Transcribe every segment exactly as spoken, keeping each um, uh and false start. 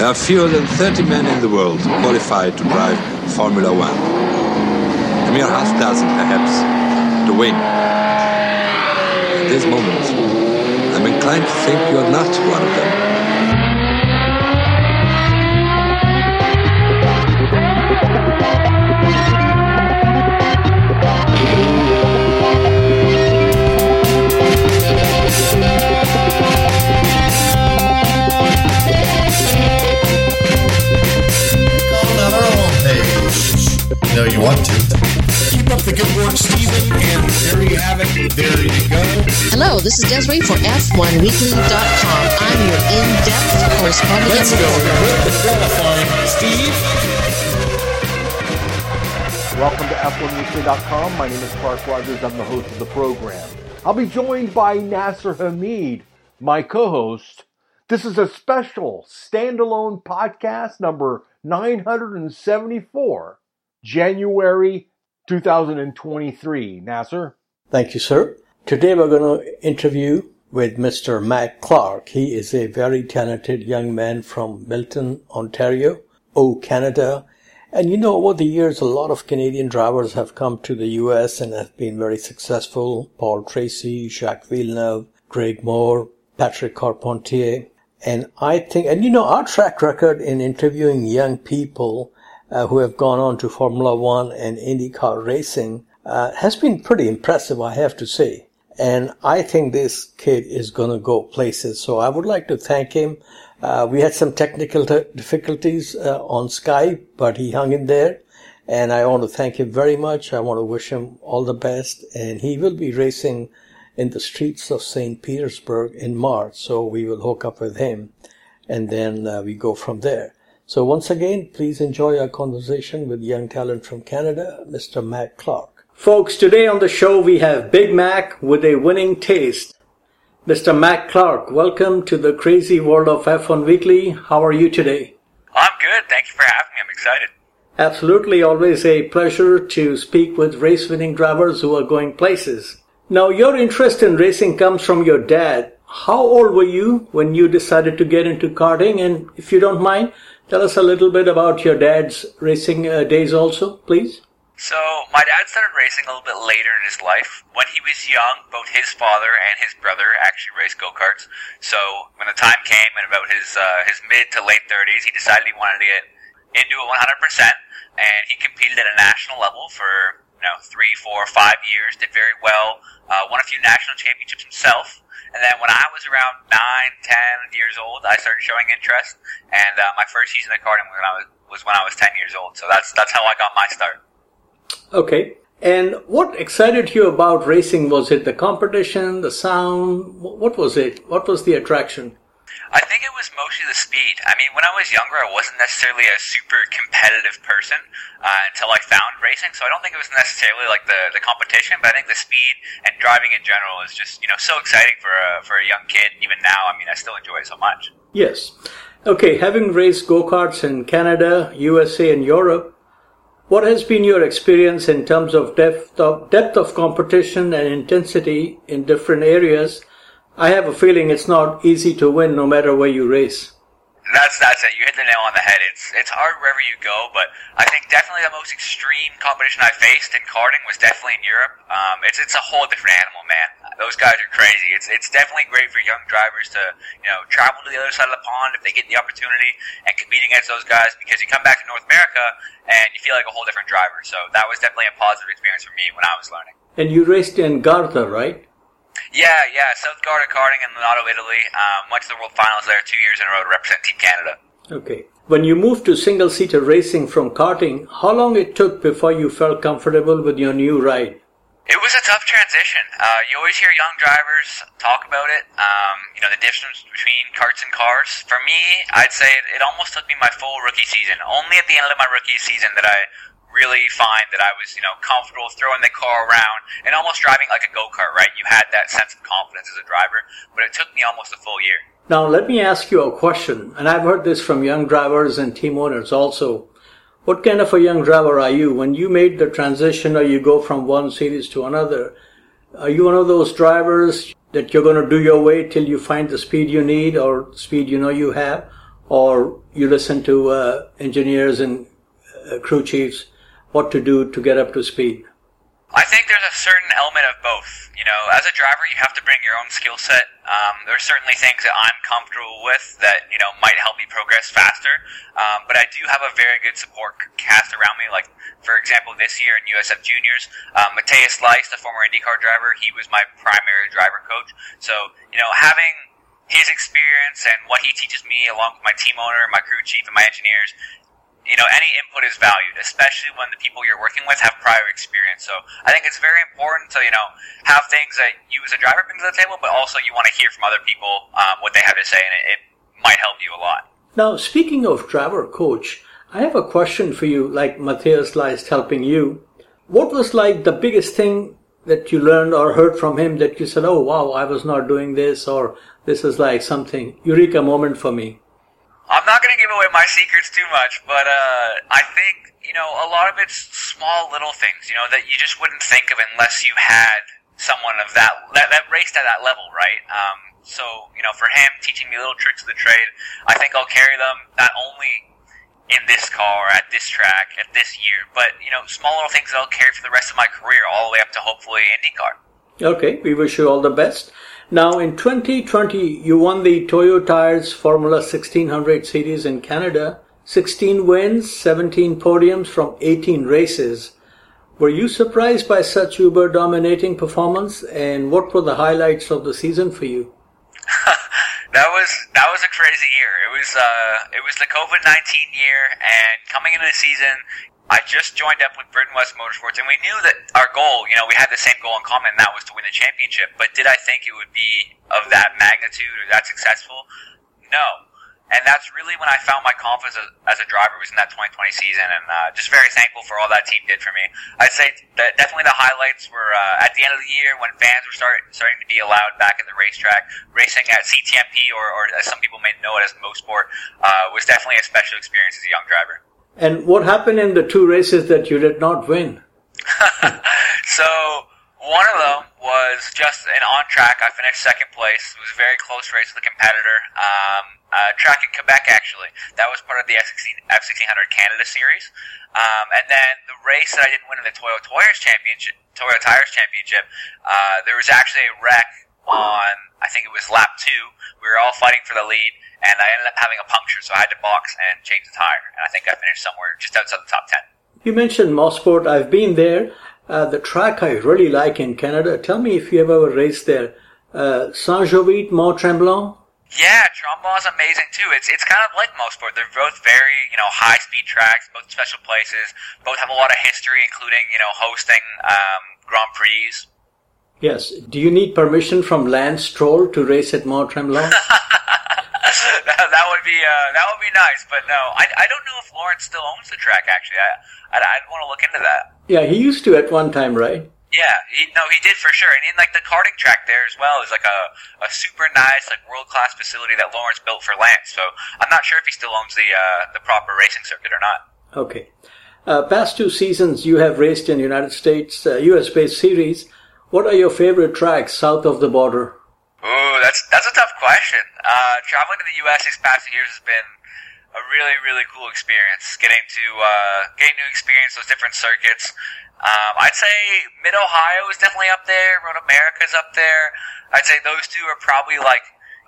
There are fewer than thirty men in the world qualified to drive Formula One. A mere half dozen, perhaps, to win. At this moment, I'm inclined to think you are not one of them. No, you want to. Keep up the good work, Stephen, and there you have it. There you go. Hello, this is Desiree for F one Weekly dot com. I'm your in-depth correspondent. Let's go with the qualifying, Steve. Welcome to F one Weekly dot com. My name is Clark Rogers. I'm the host of the program. I'll be joined by Nasser Hamid, my co-host. This is a special standalone podcast number nine hundred seventy-four. January twenty twenty-three. Nasser? Thank you, sir. Today we're going to interview with Mister Matt Clark. He is a very talented young man from Milton, Ontario, oh, Canada. And you know, over the years, a lot of Canadian drivers have come to the U S and have been very successful. Paul Tracy, Jacques Villeneuve, Greg Moore, Patrick Carpentier. And I think, and you know, our track record in interviewing young people Uh, who have gone on to Formula One and IndyCar racing, uh, has been pretty impressive, I have to say. And I think this kid is going to go places. So I would like to thank him. Uh, we had some technical t- difficulties uh, on Skype, but he hung in there. And I want to thank him very much. I want to wish him all the best. And he will be racing in the streets of Saint Petersburg in March. So we will hook up with him. And then uh, we go from there. So once again, please enjoy our conversation with young talent from Canada, Mister Matt Clark. Folks, today on the show we have Big Mac with a winning taste. Mister Matt Clark, welcome to the crazy world of F one Weekly. How are you today? I'm good. Thank you for having me. I'm excited. Absolutely. Always a pleasure to speak with race-winning drivers who are going places. Now, your interest in racing comes from your dad. How old were you when you decided to get into karting? And if you don't mind, tell us a little bit about your dad's racing uh, days also, please. So, my dad started racing a little bit later in his life. When he was young, both his father and his brother actually raced go-karts. So, when the time came in about his uh, his mid to late thirties, he decided he wanted to get into it one hundred percent. And he competed at a national level for, you know, three, four, five years, did very well, uh, won a few national championships himself. And then when I was around nine, ten years old, I started showing interest, and uh, my first season of karting when I was, was when I was ten years old. So that's that's how I got my start. Okay. And what excited you about racing? Was it the competition, the sound? What was it? What was the attraction? I think it was mostly the speed. I mean, when I was younger, I wasn't necessarily a super competitive person uh, until I found racing. So I don't think it was necessarily like the, the competition, but I think the speed and driving in general is just, you know, so exciting for a, for a young kid. Even now, I mean, I still enjoy it so much. Yes. Okay, having raced go-karts in Canada, U S A, and Europe, what has been your experience in terms of depth of, depth of competition and intensity in different areas? I have a feeling it's not easy to win no matter where you race. That's that's it. You hit the nail on the head. It's it's hard wherever you go, but I think definitely the most extreme competition I faced in karting was definitely in Europe. Um, it's it's a whole different animal, man. Those guys are crazy. It's it's definitely great for young drivers to, you know, travel to the other side of the pond if they get the opportunity and compete against those guys, because you come back to North America and you feel like a whole different driver. So that was definitely a positive experience for me when I was learning. And you raced in Garda, right? Yeah, yeah, South Garda karting in Lotto, Italy. Um, went to the World Finals there two years in a row to represent Team Canada. Okay. When you moved to single-seater racing from karting, how long it took before you felt comfortable with your new ride? It was a tough transition. Uh, you always hear young drivers talk about it, um, you know, the difference between karts and cars. For me, I'd say it, it almost took me my full rookie season. Only at the end of my rookie season that I really find that I was, you know, comfortable throwing the car around and almost driving like a go-kart, right? You had that sense of confidence as a driver, but it took me almost a full year. Now, let me ask you a question, and I've heard this from young drivers and team owners also. What kind of a young driver are you? When you made the transition or you go from one series to another, are you one of those drivers that you're going to do your way till you find the speed you need or speed you know you have? or you listen to uh, engineers and uh, crew chiefs, what to do to get up to speed? I think there's a certain element of both. You know, as a driver, you have to bring your own skill set. Um, there's certainly things that I'm comfortable with that, you know, might help me progress faster. Um, but I do have a very good support cast around me. Like, for example, this year in U S F Juniors, um, Matheus Leist, the former IndyCar driver, he was my primary driver coach. So, you know, having his experience and what he teaches me along with my team owner, my crew chief, and my engineers, you know, any input is valued, especially when the people you're working with have prior experience. So I think it's very important to, you know, have things that you as a driver bring to the table, but also you want to hear from other people um, what they have to say, and it, it might help you a lot. Now, speaking of driver coach, I have a question for you, like Matheus Leist helping you. What was, like, the biggest thing that you learned or heard from him that you said, oh, wow, I was not doing this, or this is like something, eureka moment for me? I'm not going to give away my secrets too much, but uh, I think, you know, a lot of it's small little things, you know, that you just wouldn't think of unless you had someone of that, that, that raced at that level, right? Um, so, you know, for him, teaching me little tricks of the trade, I think I'll carry them not only in this car, at this track, at this year, but, you know, small little things that I'll carry for the rest of my career, all the way up to hopefully IndyCar. Okay, we wish you all the best. Now, in twenty twenty, you won the Toyo Tires Formula sixteen hundred Series in Canada. sixteen wins, seventeen podiums from eighteen races. Were you surprised by such uber-dominating performance? And what were the highlights of the season for you? That was that was a crazy year. It was uh, it was the COVID nineteen year, and coming into the season, I just joined up with Britain West Motorsports, and we knew that our goal, you know, we had the same goal in common, and that was to win the championship. But did I think it would be of that magnitude or that successful? No. And that's really when I found my confidence as a driver, was in that twenty twenty season, and uh, just very thankful for all that team did for me. I'd say that definitely the highlights were uh, at the end of the year when fans were start, starting to be allowed back at the racetrack. Racing at C T M P, or, or as some people may know it as Mosport, uh, was definitely a special experience as a young driver. And what happened in the two races that you did not win? So, one of them was just an on-track. I finished second place. It was a very close race with a competitor. Um, uh, track in Quebec, actually. That was part of the F sixteen hundred Canada Series. Um, and then the race that I didn't win in the Toyo Tires Championship, Toyo Tires Championship, uh, there was actually a wreck on, I think it was lap two. We were all fighting for the lead, and I ended up having a puncture, so I had to box and change the tire. And I think I finished somewhere just outside the top ten. You mentioned Mosport. I've been there. Uh, the track I really like in Canada. Tell me if you have ever raced there. Uh, Saint-Jovite, Mont-Tremblant? Yeah, Tremblant is amazing too. It's it's kind of like Mosport. They're both very, you know, high-speed tracks, both special places, both have a lot of history, including, you know, hosting um, Grand Prix. Yes. Do you need permission from Lance Stroll to race at Mont-Tremblant? That would be uh, that would be nice, but no, I, I don't know if Lawrence still owns the track. Actually, I I'd, I'd want to look into that. Yeah, he used to at one time, right? Yeah, he, no, he did for sure. And in like the karting track there as well is like a, a super nice, like world class facility that Lawrence built for Lance. So I'm not sure if he still owns the uh, the proper racing circuit or not. Okay, uh, past two seasons you have raced in the United States uh, U S based series. What are your favorite tracks south of the border? Ooh, that's that's a tough question. Uh, traveling to the U S these past few years has been a really, really cool experience. Getting to uh, getting to experience those different circuits. Um, I'd say Mid-Ohio is definitely up there. Road America is up there. I'd say those two are probably like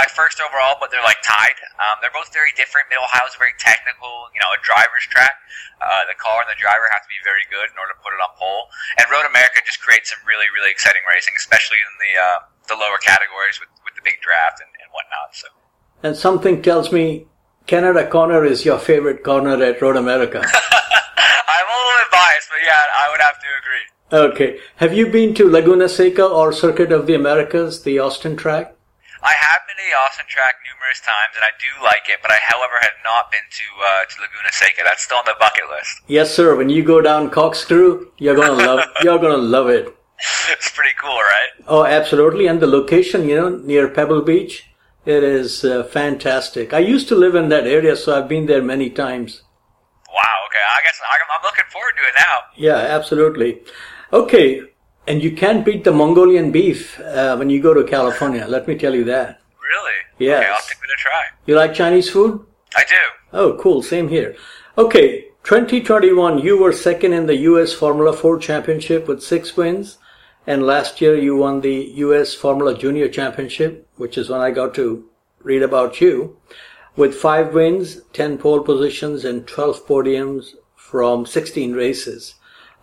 my first overall, but they're like tied. Um, they're both very different. Mid-Ohio is very technical, you know, a driver's track. Uh, the car and the driver have to be very good in order to put it on pole. And Road America just creates some really, really exciting racing, especially in the uh, the lower categories with, with the big draft and, and whatnot. So. And something tells me Canada Corner is your favorite corner at Road America. I'm a little bit biased, but yeah, I would have to agree. Okay. Have you been to Laguna Seca or Circuit of the Americas, the Austin track? I have been to the Austin track numerous times, and I do like it, but I, however, have not been to uh, to Laguna Seca. That's still on the bucket list. Yes, sir. When you go down Corkscrew, you're gonna love. You're gonna love it. It's pretty cool, right? Oh, absolutely. And the location, you know, near Pebble Beach, it is uh, fantastic. I used to live in that area, so I've been there many times. Wow. Okay. I guess I'm looking forward to it now. Yeah, absolutely. Okay. And you can't beat the Mongolian beef uh, when you go to California, let me tell you that. Really? Yes. Okay, I'll give it a try. You like Chinese food? I do. Oh, cool. Same here. Okay, twenty twenty-one, you were second in the U S Formula four Championship with six wins. And last year you won the U S Formula Junior Championship, which is when I got to read about you, with five wins, ten pole positions, and twelve podiums from sixteen races.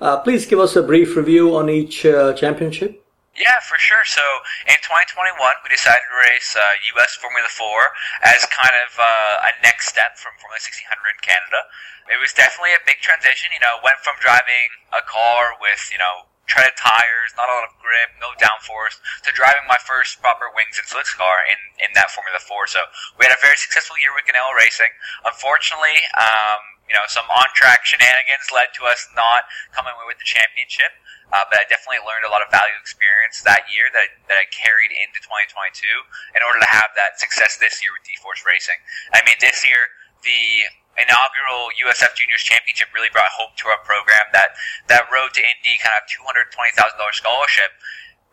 Uh, please give us a brief review on each uh, championship. Yeah, for sure. So in twenty twenty-one, we decided to race uh, U S Formula four as kind of uh, a next step from Formula sixteen hundred in Canada. It was definitely a big transition. You know, went from driving a car with, you know, treaded tires, not a lot of grip, no downforce, to driving my first proper wings and slicks car in, in that Formula four. So we had a very successful year with Ganello Racing. Unfortunately, um, you know, some on-track shenanigans led to us not coming away with the championship. Uh, but I definitely learned a lot of value experience that year that, that I carried into twenty twenty-two in order to have that success this year with D-Force Racing. I mean, this year, the inaugural U S F Juniors Championship really brought hope to our program. That, that road to Indy kind of two hundred twenty thousand dollars scholarship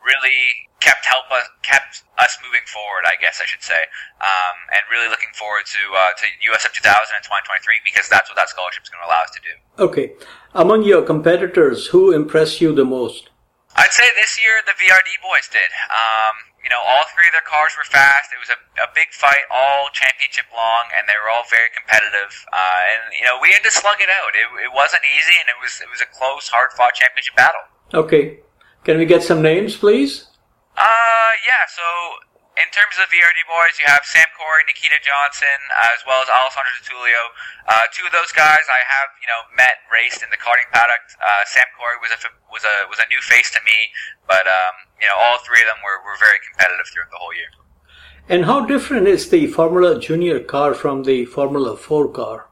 really kept help us, kept us moving forward, I guess I should say. Um, and really looking forward to, uh, to U S F two thousand and twenty twenty-three, because that's what that scholarship is going to allow us to do. Okay. Among your competitors, who impressed you the most? I'd say this year the V R D boys did. Um, you know, all three of their cars were fast. It was a, a big fight all championship long, and they were all very competitive. Uh, and, you know, we had to slug it out. It, it wasn't easy, and it was, it was a close, hard-fought championship battle. Okay. Can we get some names, please? Uh, yeah, so in terms of V R D boys, you have Sam Corry, Nikita Johnson, uh, as well as Alessandro DiTullio. Uh, two of those guys I have, you know, met, raced in the karting paddock. Uh, Sam Corry was a was a was a new face to me, but um, you know, all three of them were, were very competitive throughout the whole year. And how different is the Formula Junior car from the Formula four car?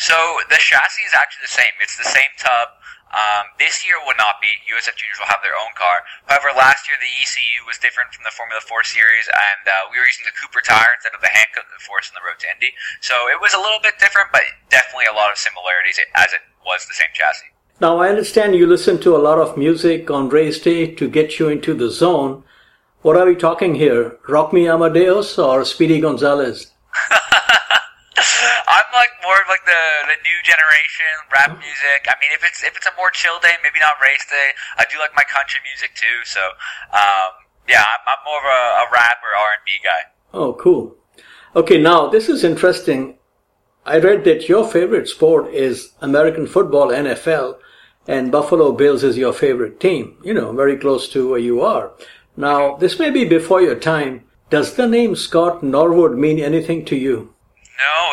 So the chassis is actually the same. It's the same tub. Um, this year will not be. U S F Juniors will have their own car. However, last year the E C U was different from the Formula four series, and uh, we were using the Cooper tire instead of the Hankook DeForce on the road to Indy. So it was a little bit different, but definitely a lot of similarities as it was the same chassis. Now, I understand you listen to a lot of music on race day to get you into the zone. What are we talking here? Rock Me Amadeus or Speedy Gonzales? I'm like more of like the, the new generation rap music. I mean, if it's if it's a more chill day, maybe not race day. I do like my country music too. So um, yeah, I'm, I'm more of a, a rap or R and B guy. Oh, cool. Okay, now this is interesting. I read that your favorite sport is American football, N F L, and Buffalo Bills is your favorite team. You know, very close to where you are. Now, this may be before your time. Does the name Scott Norwood mean anything to you? No.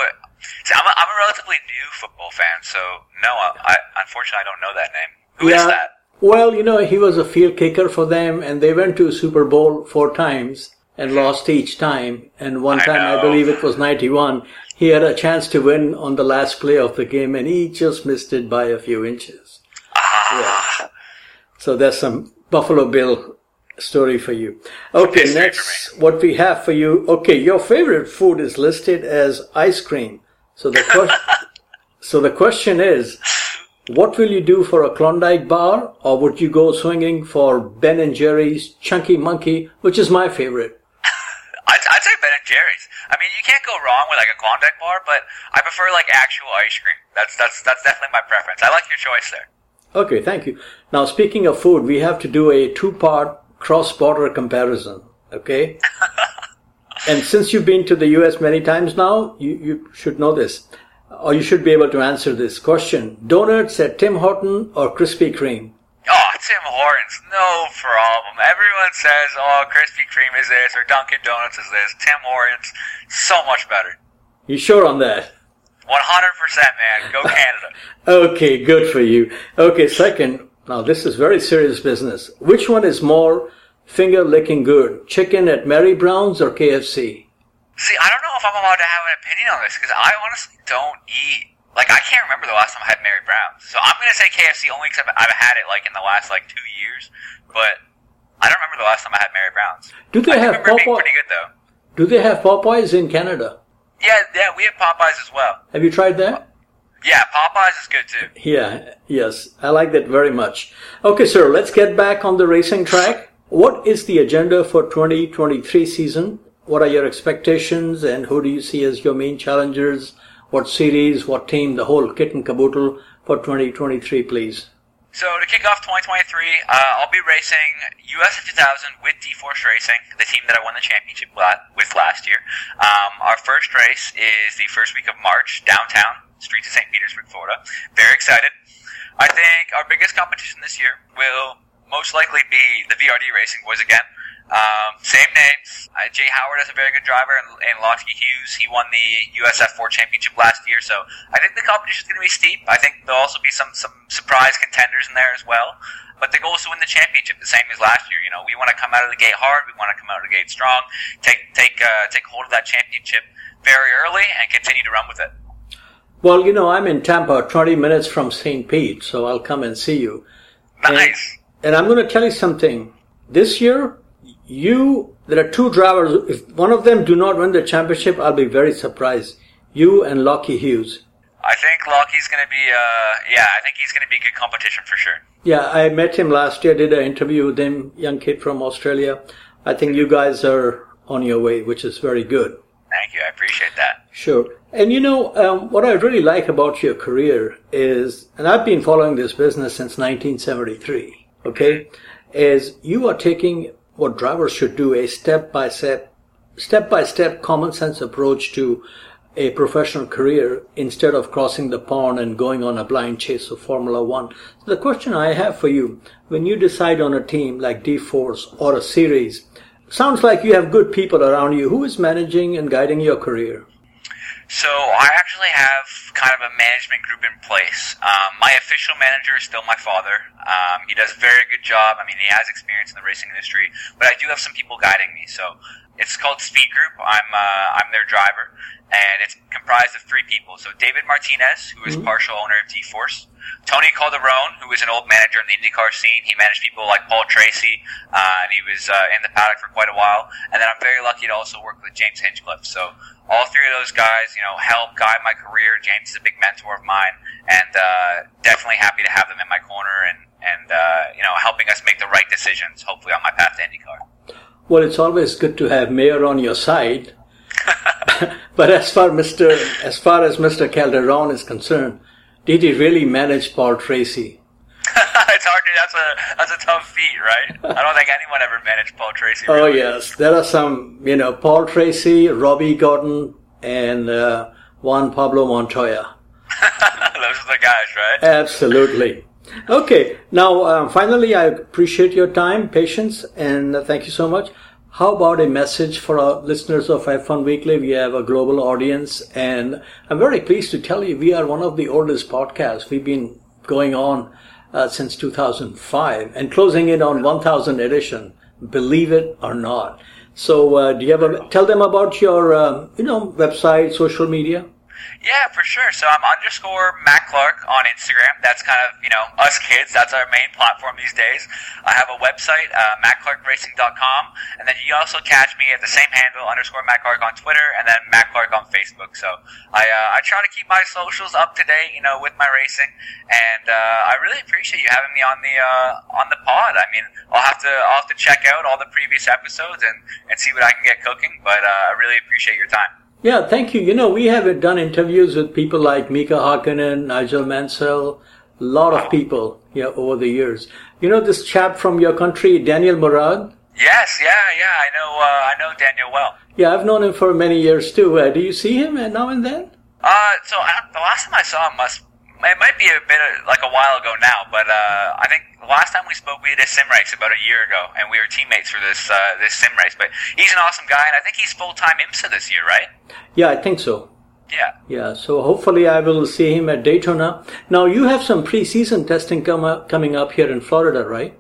See, I'm a, I'm a relatively new football fan, so no, I, I unfortunately I don't know that name. Who yeah. is that? Well, you know, he was a field kicker for them, and they went to Super Bowl four times and lost each time. And one I time, know. I believe it was ninety-one, he had a chance to win on the last play of the game, and he just missed it by a few inches. Ah. Yeah. So there's some Buffalo Bill story for you. Okay, next, what we have for you. Okay, your favorite food is listed as ice cream. So the, que- so the question is, what will you do for a Klondike bar, or would you go swinging for Ben and Jerry's Chunky Monkey, which is my favorite? I'd, I'd say Ben and Jerry's. I mean, you can't go wrong with like a Klondike bar, but I prefer like actual ice cream. That's that's that's definitely my preference. I like your choice there. Okay, thank you. Now, speaking of food, we have to do a two-part cross-border comparison, okay? And since you've been to the U S many times now, you, you should know this, or you should be able to answer this question. Donuts at Tim Hortons or Krispy Kreme? Oh, Tim Hortons, no problem. Everyone says, oh, Krispy Kreme is this, or Dunkin' Donuts is this. Tim Hortons, so much better. You sure on that? one hundred percent, man. Go Canada. Okay, good for you. Okay, second, now this is very serious business. Which one is more finger-licking good? Chicken at Mary Brown's or K F C? See, I don't know if I'm allowed to have an opinion on this, because I honestly don't eat. Like, I can't remember the last time I had Mary Brown's. So I'm going to say K F C only because I've, I've had it, like, in the last, like, two years. But I don't remember the last time I had Mary Brown's. Do they I have remember Popeye- being pretty good, though. Do they have Popeyes in Canada? Yeah, yeah, we have Popeyes as well. Have you tried that? Yeah, Popeyes is good, too. Yeah, yes. I like that very much. Okay, sir, let's get back on the racing track. What is the agenda for twenty twenty-three season What are your expectations and who do you see as your main challengers? What series, what team, the whole kit and caboodle for twenty twenty-three, please? So to kick off twenty twenty-three, uh, I'll be racing U S F two thousand with D-Force Racing, the team that I won the championship with last year. Um, our first race is the first week of March, downtown, streets of Saint Petersburg, Florida. Very excited. I think our biggest competition this year will most likely be the V R D Racing boys again. Um, same names. Uh, Jay Howard is a very good driver, and, and Lotke Hughes. He won the U S F four championship last year, so I think the competition is going to be steep. I think there'll also be some, some surprise contenders in there as well. But the goal is to win the championship, the same as last year. You know, we want to come out of the gate hard. We want to come out of the gate strong. Take take uh, take hold of that championship very early and continue to run with it. Well, you know, I'm in Tampa, twenty minutes from Saint Pete, so I'll come and see you. Nice. And, and I'm going to tell you something. This year. You, there are two drivers. If one of them do not win the championship, I'll be very surprised. You and Lawke Hughes. I think Locky's going to be, uh, yeah, I think he's going to be good competition for sure. Yeah, I met him last year, did an interview with him, young kid from Australia. I think you guys are on your way, which is very good. Thank you, I appreciate that. Sure. And you know, um, what I really like about your career is, and I've been following this business since nineteen seventy-three, okay, is you are taking what drivers should do, a step-by-step, step-by-step common-sense approach to a professional career instead of crossing the pond and going on a blind chase of Formula One. So the question I have for you, when you decide on a team like D-Force or a series, sounds like you have good people around you. Who is managing and guiding your career? So I actually have kind of a management group in place. Um, my official manager is still my father. Um, he does a very good job. I mean, he has experience in the racing industry, but I do have some people guiding me. So it's called Speed Group. I'm uh, I'm their driver, and it's comprised of three people. So David Martinez, who is mm-hmm. partial owner of D-Force. Tony Calderon, who is an old manager in the IndyCar scene. He managed people like Paul Tracy, uh, and he was uh, in the paddock for quite a while. And then I'm very lucky to also work with James Hinchcliffe. So all three of those guys, you know, help guide my career. James is a big mentor of mine, and uh, definitely happy to have them in my corner and, and uh, you know, helping us make the right decisions, hopefully, on my path to IndyCar. Well, it's always good to have Mayor on your side. But as far Mister as far as Mister Calderon is concerned, did he really manage Paul Tracy? It's hard to, that's a, that's a tough feat, right? I don't think anyone ever managed Paul Tracy. Really. Oh, yes. There are some, you know, Paul Tracy, Robbie Gordon, and uh, Juan Pablo Montoya. Those are the guys, right? Absolutely. Okay. Now, um, finally, I appreciate your time, patience, and uh, thank you so much. How about a message for our listeners of F one Weekly? We have a global audience, and I'm very pleased to tell you we are one of the oldest podcasts. We've been going on uh, since two thousand five and closing in on one thousand edition, believe it or not. So uh, do you ever tell them about your um, you know, website, social media? Yeah, for sure. So I'm underscore Matt Clark on Instagram. That's kind of, you know, us kids. That's our main platform these days. I have a website, uh, matt clark racing dot com. And then you can also catch me at the same handle, underscore Matt Clark on Twitter, and then Matt Clark on Facebook. So I uh, I try to keep my socials up to date, you know, with my racing. And uh, I really appreciate you having me on the uh, on the pod. I mean, I'll have to I'll have to check out all the previous episodes and, and see what I can get cooking. But uh, I really appreciate your time. Yeah, thank you. You know, we have done interviews with people like Mika Hakkinen, Nigel Mansell, a lot of people yeah, over the years. You know this chap from your country, Daniel Murad? Yes, yeah, yeah. I know uh, I know Daniel well. Yeah, I've known him for many years too. Uh, do you see him now and then? Uh, so I, the last time I saw him must It might be a bit of, like a while ago now, but uh, I think the last time we spoke, we did a sim race about a year ago, and we were teammates for this uh, this sim race. But he's an awesome guy, and I think he's full-time IMSA this year, right? Yeah, I think so. Yeah. Yeah, so hopefully I will see him at Daytona. Now, you have some preseason testing come up, coming up here in Florida, right?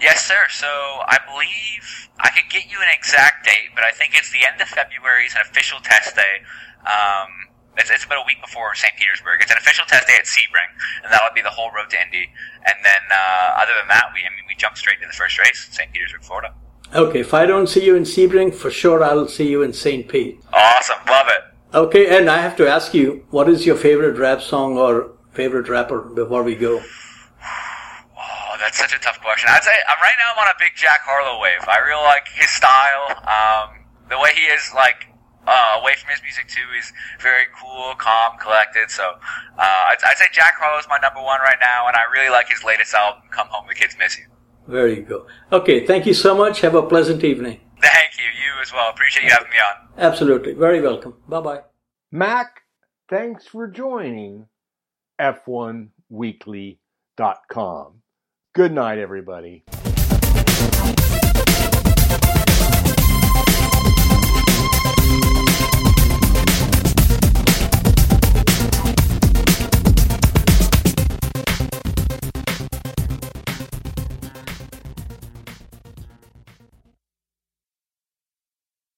Yes, sir. So I believe I could get you an exact date, but I think it's the end of February is an official test day. Um It's, it's about a week before Saint Petersburg. It's an official test day at Sebring, and that'll be the whole road to Indy. And then, uh, other than that, we I mean, we jump straight to the first race in Saint Petersburg, Florida. Okay, if I don't see you in Sebring, for sure I'll see you in Saint Pete. Awesome, love it. Okay, and I have to ask you, what is your favorite rap song or favorite rapper before we go? Oh, that's such a tough question. I'd say right now I'm on a big Jack Harlow wave. I really like his style. Um, the way he is, like, uh, away from his music too, he's very cool, calm, collected. So, uh, I'd, I'd say Jack Harlow is my number one right now, and I really like his latest album, Come Home, The Kids Miss You. There you go. Okay, thank you so much. Have a pleasant evening. Thank you. You as well. Appreciate you having me on. Absolutely. Very welcome. Bye-bye. Mac, thanks for joining F one Weekly dot com. Good night, everybody.